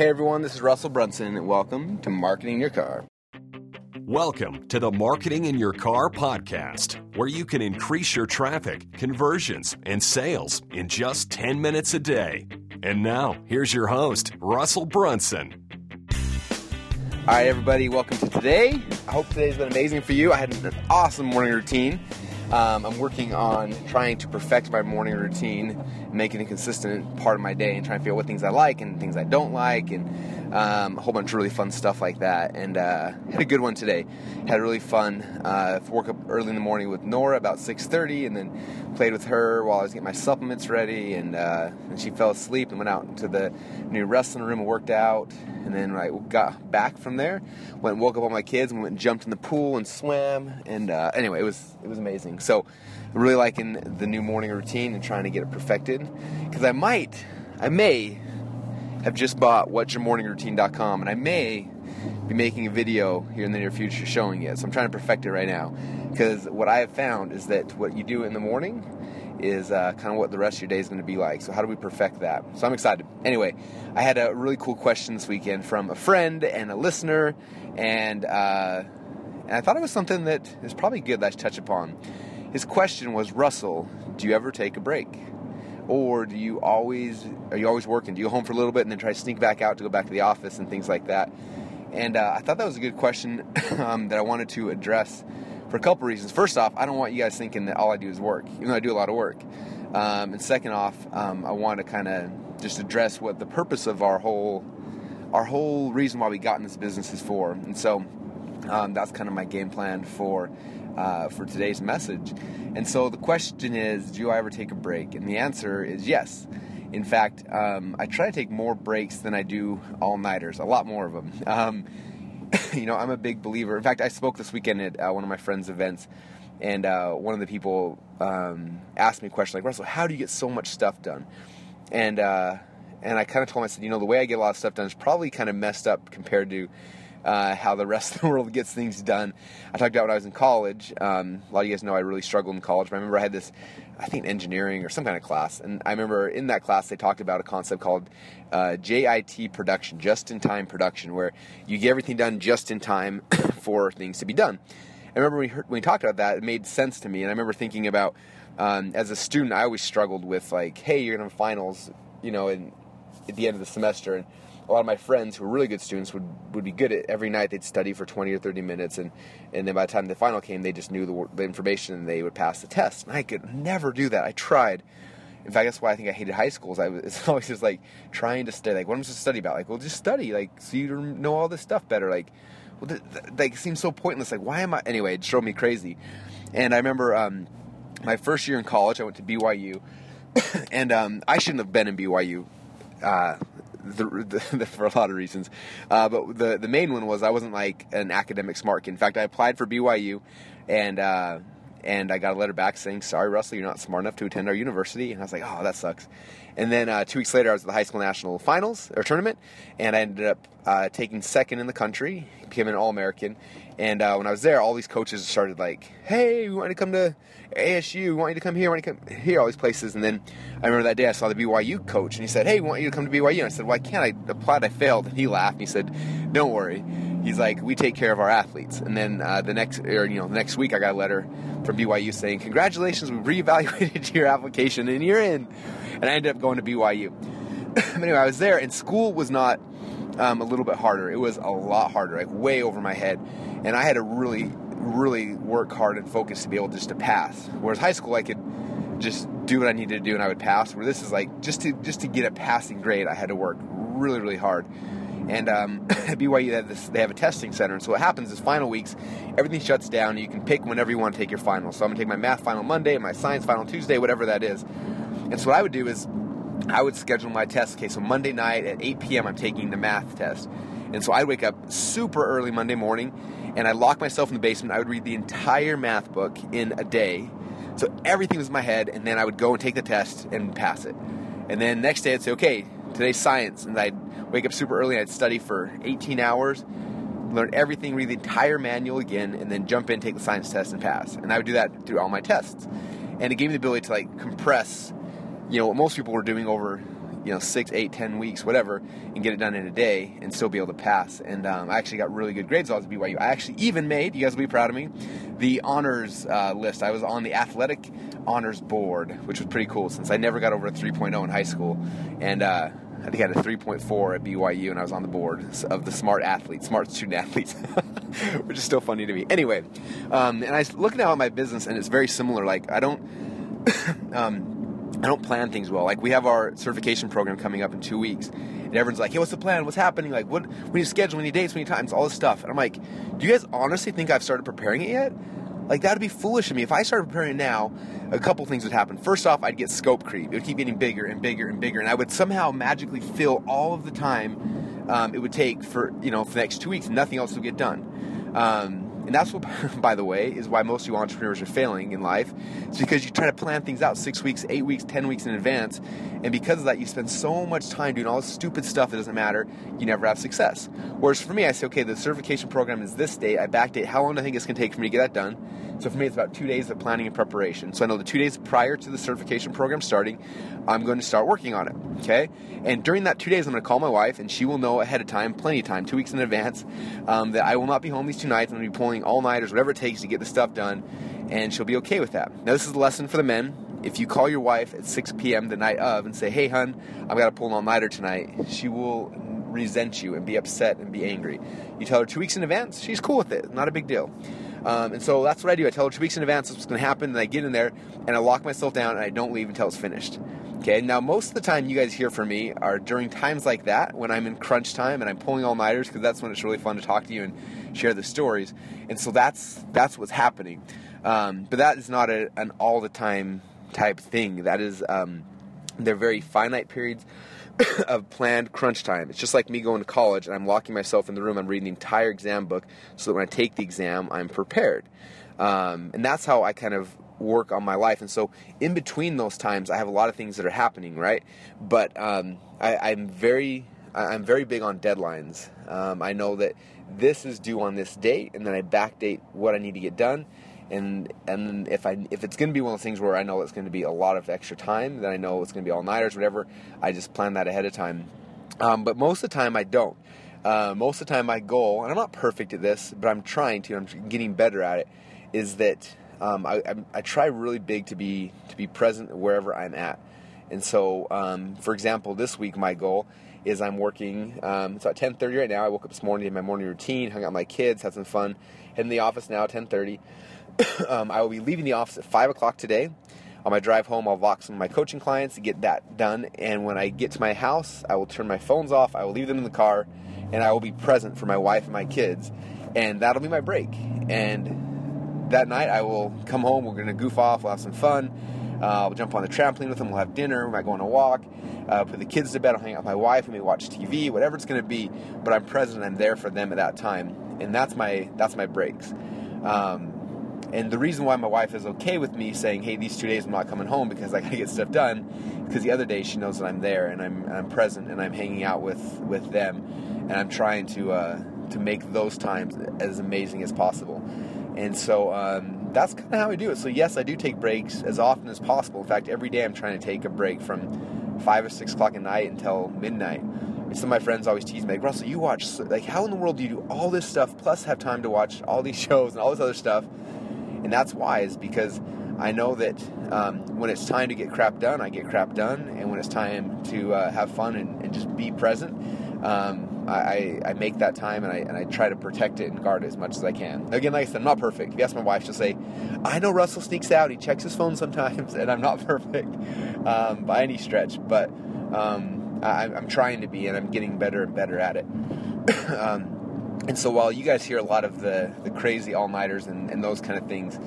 Hey everyone, this is Russell Brunson, and welcome to Marketing in Your Car. Welcome to the Marketing in Your Car podcast, where you can increase your traffic, conversions, and sales in just 10 minutes a day. And now, here's your host, Russell Brunson. All right, everybody, welcome to today. I hope today's been amazing for you. I had an awesome morning routine. I'm working on trying to perfect my morning routine, making it a consistent part of my day, and trying to figure out what things I like and things I don't like, and a whole bunch of really fun stuff like that. And had a good one today. Had a really fun woke up early in the morning with Nora about 6:30, and then played with her while I was getting my supplements ready. And she fell asleep and went out into the new wrestling room and worked out. And then I got back from there, went and woke up all my kids, and went and jumped in the pool and swam. And anyway, it was amazing. So I'm really liking the new morning routine and trying to get it perfected, because I may have just bought whatyourmorningroutine.com, and I may be making a video here in the near future showing it. So I'm trying to perfect it right now, because what I have found is that what you do in the morning is kind of what the rest of your day is going to be like. So how do we perfect that? So I'm excited. Anyway, I had a really cool question this weekend from a friend and a listener, and I thought it was something that is probably good that I should touch upon. His question was, Russell, do you ever take a break? Or are you always working? Do you go home for a little bit and then try to sneak back out to go back to the office and things like that? And I thought that was a good question that I wanted to address for a couple reasons. First off, I don't want you guys thinking that all I do is work, even though I do a lot of work. And second off, I want to kind of just address what the purpose of our whole reason why we got in this business is for. And so that's kind of my game plan for today's message. And so the question is, do I ever take a break? And the answer is yes. In fact, I try to take more breaks than I do all-nighters, a lot more of them. I'm a big believer. In fact, I spoke this weekend at one of my friends' events, and one of the people asked me a question like, Russell, how do you get so much stuff done? And I kind of told him, I said, the way I get a lot of stuff done is probably kind of messed up compared to how the rest of the world gets things done. I talked about when I was in college. A lot of you guys know I really struggled in college, but I remember I had this, I think, engineering or some kind of class, and I remember in that class they talked about a concept called JIT production, just-in-time production, where you get everything done just in time for things to be done. I remember when we talked about that, it made sense to me, and I remember thinking about, as a student, I always struggled with, like, hey, you're going to have finals, at the end of the semester, and a lot of my friends who were really good students would be good at every night. They'd study for 20 or 30 minutes, and then by the time the final came, they just knew the information, and they would pass the test. And I could never do that. I tried. In fact, that's why I think I hated high school. It's always just like trying to study. Like, what am I supposed to study about? Like, well, just study. Like, so you know all this stuff better. Like, well, it seems so pointless. Like, why am I? Anyway, it drove me crazy. And I remember my first year in college, I went to BYU, and I shouldn't have been in BYU. For a lot of reasons. But the main one was I wasn't like an academic smart kid. In fact, I applied for BYU, and I got a letter back saying, sorry, Russell, you're not smart enough to attend our university. And I was like, oh, that sucks. And then 2 weeks later, I was at the high school national finals or tournament, and I ended up taking second in the country, became an All-American. And when I was there, all these coaches started like, hey, we want you to come to ASU, we want you to come here, we want you to come here, all these places. And then I remember that day I saw the BYU coach, and he said, hey, we want you to come to BYU. And I said, why can't I apply? I failed. And he laughed, and he said, don't worry. He's like, we take care of our athletes. And then the next week I got a letter from BYU saying, congratulations, we reevaluated your application and you're in. And I ended up going to BYU. Anyway, I was there, and school was not a little bit harder. It was a lot harder, like way over my head. And I had to really, really work hard and focus to be able just to pass. Whereas high school, I could just do what I needed to do and I would pass. Where this is like, just to get a passing grade, I had to work really, really hard. And at BYU, they have a testing center. And so what happens is final weeks, everything shuts down. You can pick whenever you want to take your final. So I'm going to take my math final Monday, my science final Tuesday, whatever that is. And so what I would do is I would schedule my test. Okay, so Monday night at 8 p.m. I'm taking the math test. And so I'd wake up super early Monday morning, and I'd lock myself in the basement. I would read the entire math book in a day. So everything was in my head, and then I would go and take the test and pass it. And then next day I'd say, okay, today's science, and I'd wake up super early, and I'd study for 18 hours, learn everything, read the entire manual again, and then jump in, take the science test, and pass. And I would do that through all my tests. And it gave me the ability to, like, compress, what most people were doing over you know, 6, 8, 10 weeks, whatever, and get it done in a day and still be able to pass. And I actually got really good grades while I was at BYU. I actually even made, you guys will be proud of me, the honors list. I was on the athletic honors board, which was pretty cool since I never got over a 3.0 in high school. And I think I had a 3.4 at BYU, and I was on the board of the smart student athletes, which is still funny to me. Anyway, and I was looking at my business, and it's very similar. Like, I don't plan things well. Like, we have our certification program coming up in 2 weeks, and everyone's like, hey, what's the plan? What's happening? Like, what? We need to schedule, we need dates, we need times, all this stuff. And I'm like, do you guys honestly think I've started preparing it yet? Like, that would be foolish of me. If I started preparing now, a couple things would happen. First off, I'd get scope creep. It would keep getting bigger and bigger and bigger, and I would somehow magically fill all of the time it would take for the next 2 weeks, and nothing else would get done. And that's what, by the way, is why most of you entrepreneurs are failing in life. It's because you try to plan things out 6 weeks, 8 weeks, 10 weeks in advance. And because of that, you spend so much time doing all this stupid stuff that doesn't matter. You never have success. Whereas for me, I say, okay, the certification program is this date. I backdate how long do I think it's going to take for me to get that done. So for me, it's about 2 days of planning and preparation. So I know the 2 days prior to the certification program starting, I'm going to start working on it, okay? And during that 2 days, I'm going to call my wife, and she will know ahead of time, plenty of time, 2 weeks in advance, that I will not be home these 2 nights. I'm going to be pulling all-nighters, whatever it takes to get the stuff done, and she'll be okay with that. Now, this is a lesson for the men. If you call your wife at 6 p.m. the night of and say, hey, hun, I've got to pull an all-nighter tonight, she will resent you and be upset and be angry. You tell her 2 weeks in advance, she's cool with it. Not a big deal. And so that's what I do. I tell her 2 weeks in advance what's going to happen, and I get in there, and I lock myself down, and I don't leave until it's finished. Okay, now most of the time you guys hear from me are during times like that when I'm in crunch time and I'm pulling all-nighters, because that's when it's really fun to talk to you and share the stories. And so that's what's happening. But that is not an all-the-time type thing. That is, they're very finite periods of planned crunch time. It's just like me going to college and I'm locking myself in the room. I'm reading the entire exam book so that when I take the exam, I'm prepared. And that's how I kind of work on my life. And so in between those times, I have a lot of things that are happening, right? But I'm very big on deadlines. I know that this is due on this date, and then I backdate what I need to get done. And if it's going to be one of those things where I know it's going to be a lot of extra time, then I know it's going to be all-nighters, whatever, I just plan that ahead of time. But most of the time I don't. Most of the time my goal, and I'm not perfect at this, but I'm trying to, I'm getting better at it, is that I try really big to be present wherever I'm at. And so, for example, this week my goal is I'm working, it's about 10:30 right now. I woke up this morning, did my morning routine, hung out with my kids, had some fun, heading to the office now, 10:30. I will be leaving the office at 5 o'clock today. On my drive home, I'll walk some of my coaching clients to get that done. And when I get to my house, I will turn my phones off, I will leave them in the car, and I will be present for my wife and my kids. And that'll be my break. And that night I will come home, we're going to goof off, we'll have some fun, we'll jump on the trampoline with them, we'll have dinner, we might go on a walk, put the kids to bed, I'll hang out with my wife, we may watch TV, whatever it's going to be, but I'm present, I'm there for them at that time, and that's my breaks. And the reason why my wife is okay with me saying, hey, these 2 days I'm not coming home because I got to get stuff done, because the other day she knows that I'm there, and I'm present, and I'm hanging out with them, and I'm trying to make those times as amazing as possible. And so that's kind of how I do it. So yes, I do take breaks as often as possible. In fact, every day I'm trying to take a break from 5 or 6 o'clock at night until midnight. Some of my friends always tease me, like, Russell, you watch, like, how in the world do you do all this stuff plus have time to watch all these shows and all this other stuff? And that's why, is because I know that when it's time to get crap done, I get crap done. And when it's time to have fun and just be present, I make that time, and I try to protect it and guard it as much as I can. Again, like I said, I'm not perfect. If you ask my wife, she'll say, I know Russell sneaks out, he checks his phone sometimes, and I'm not perfect by any stretch, but I'm trying to be, and I'm getting better and better at it. And so while you guys hear a lot of the crazy all-nighters and those kind of things,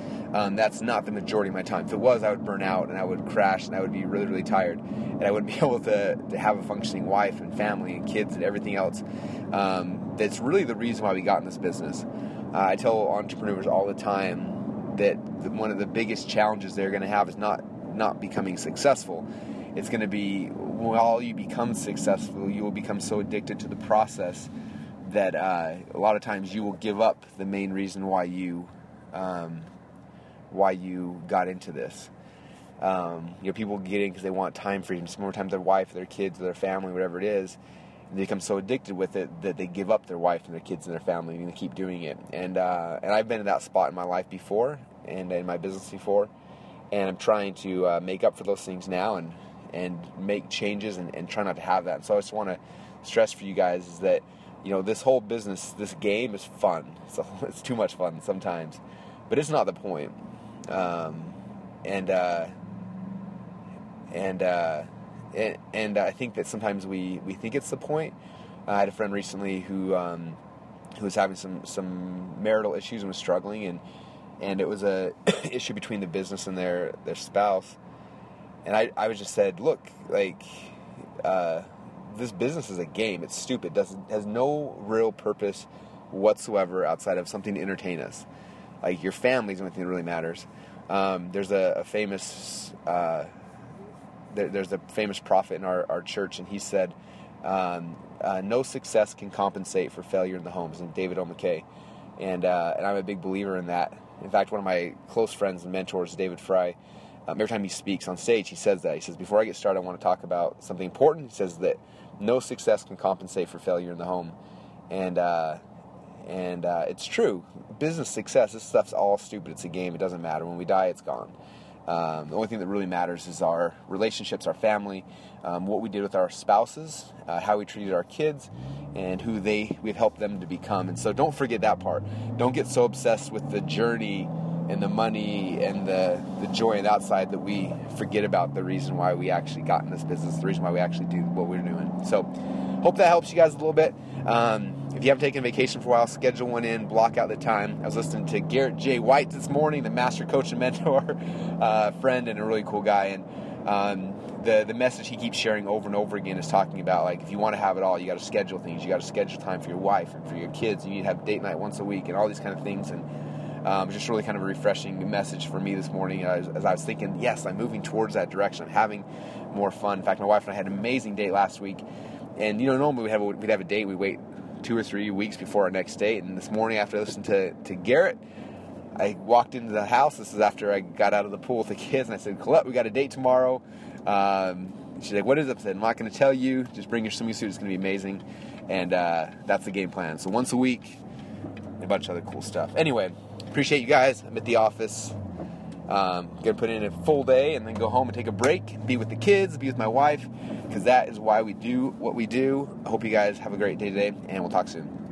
that's not the majority of my time. If it was, I would burn out, and I would crash, and I would be really, really tired, and I wouldn't be able to have a functioning wife and family and kids and everything else. That's really the reason why we got in this business. I tell entrepreneurs all the time that one of the biggest challenges they're going to have is not becoming successful. It's going to be, while you become successful, you will become so addicted to the process that a lot of times you will give up the main reason why you got into this. You know, people get in because they want time freedom, spend more time with their wife, their kids, their family, whatever it is. And they become so addicted with it that they give up their wife and their kids and their family, and they keep doing it. And I've been in that spot in my life before, and in my business before, and I'm trying to make up for those things now and make changes and try not to have that. And so I just want to stress for you guys is that, you know, this whole business, this game is fun. It's too much fun sometimes, but it's not the point. And I think that sometimes we think it's the point. I had a friend recently who was having some marital issues and was struggling, and it was a issue between the business and their spouse. And I was just said, look, like, this business is a game. It's stupid. It has no real purpose whatsoever outside of something to entertain us. Like, your family's the only thing that really matters. There's a famous there's a famous prophet in our church, and he said, no success can compensate for failure in the home. His name is David O. McKay. And I'm a big believer in that. In fact, one of my close friends and mentors, David Fry, every time he speaks on stage, he says that. He says, before I get started, I want to talk about something important. He says that no success can compensate for failure in the home. And it's true. Business success, this stuff's all stupid. It's a game. It doesn't matter. When we die, it's gone. The only thing that really matters is our relationships, our family, what we did with our spouses, how we treated our kids, and who we've helped them to become. And so don't forget that part. Don't get so obsessed with the journey and the money and the joy on the outside that we forget about the reason why we actually got in this business, the reason why we actually do what we're doing. So hope that helps you guys a little bit. If you haven't taken vacation for a while, schedule one in, block out the time. I was listening to Garrett J. White this morning, the master coach and mentor, friend, and a really cool guy. And the message he keeps sharing over and over again is talking about, like, if you want to have it all, you got to schedule things. You got to schedule time for your wife and for your kids. You need to have date night once a week and all these kind of things. And it was just really kind of a refreshing message for me this morning as I was thinking, yes, I'm moving towards that direction. I'm having more fun. In fact, my wife and I had an amazing date last week. And, you know, normally we'd have a date. We wait 2 or 3 weeks before our next date. And this morning after I listened to Garrett, I walked into the house. This is after I got out of the pool with the kids. And I said, Colette, we got a date tomorrow. She's like, what is it? I said, I'm not going to tell you. Just bring your swimming suit. It's going to be amazing. And that's the game plan. So once a week, a bunch of other cool stuff. Anyway, appreciate you guys. I'm at the office. Going to put in a full day and then go home and take a break, be with the kids, be with my wife, because that is why we do what we do. I hope you guys have a great day today, and we'll talk soon.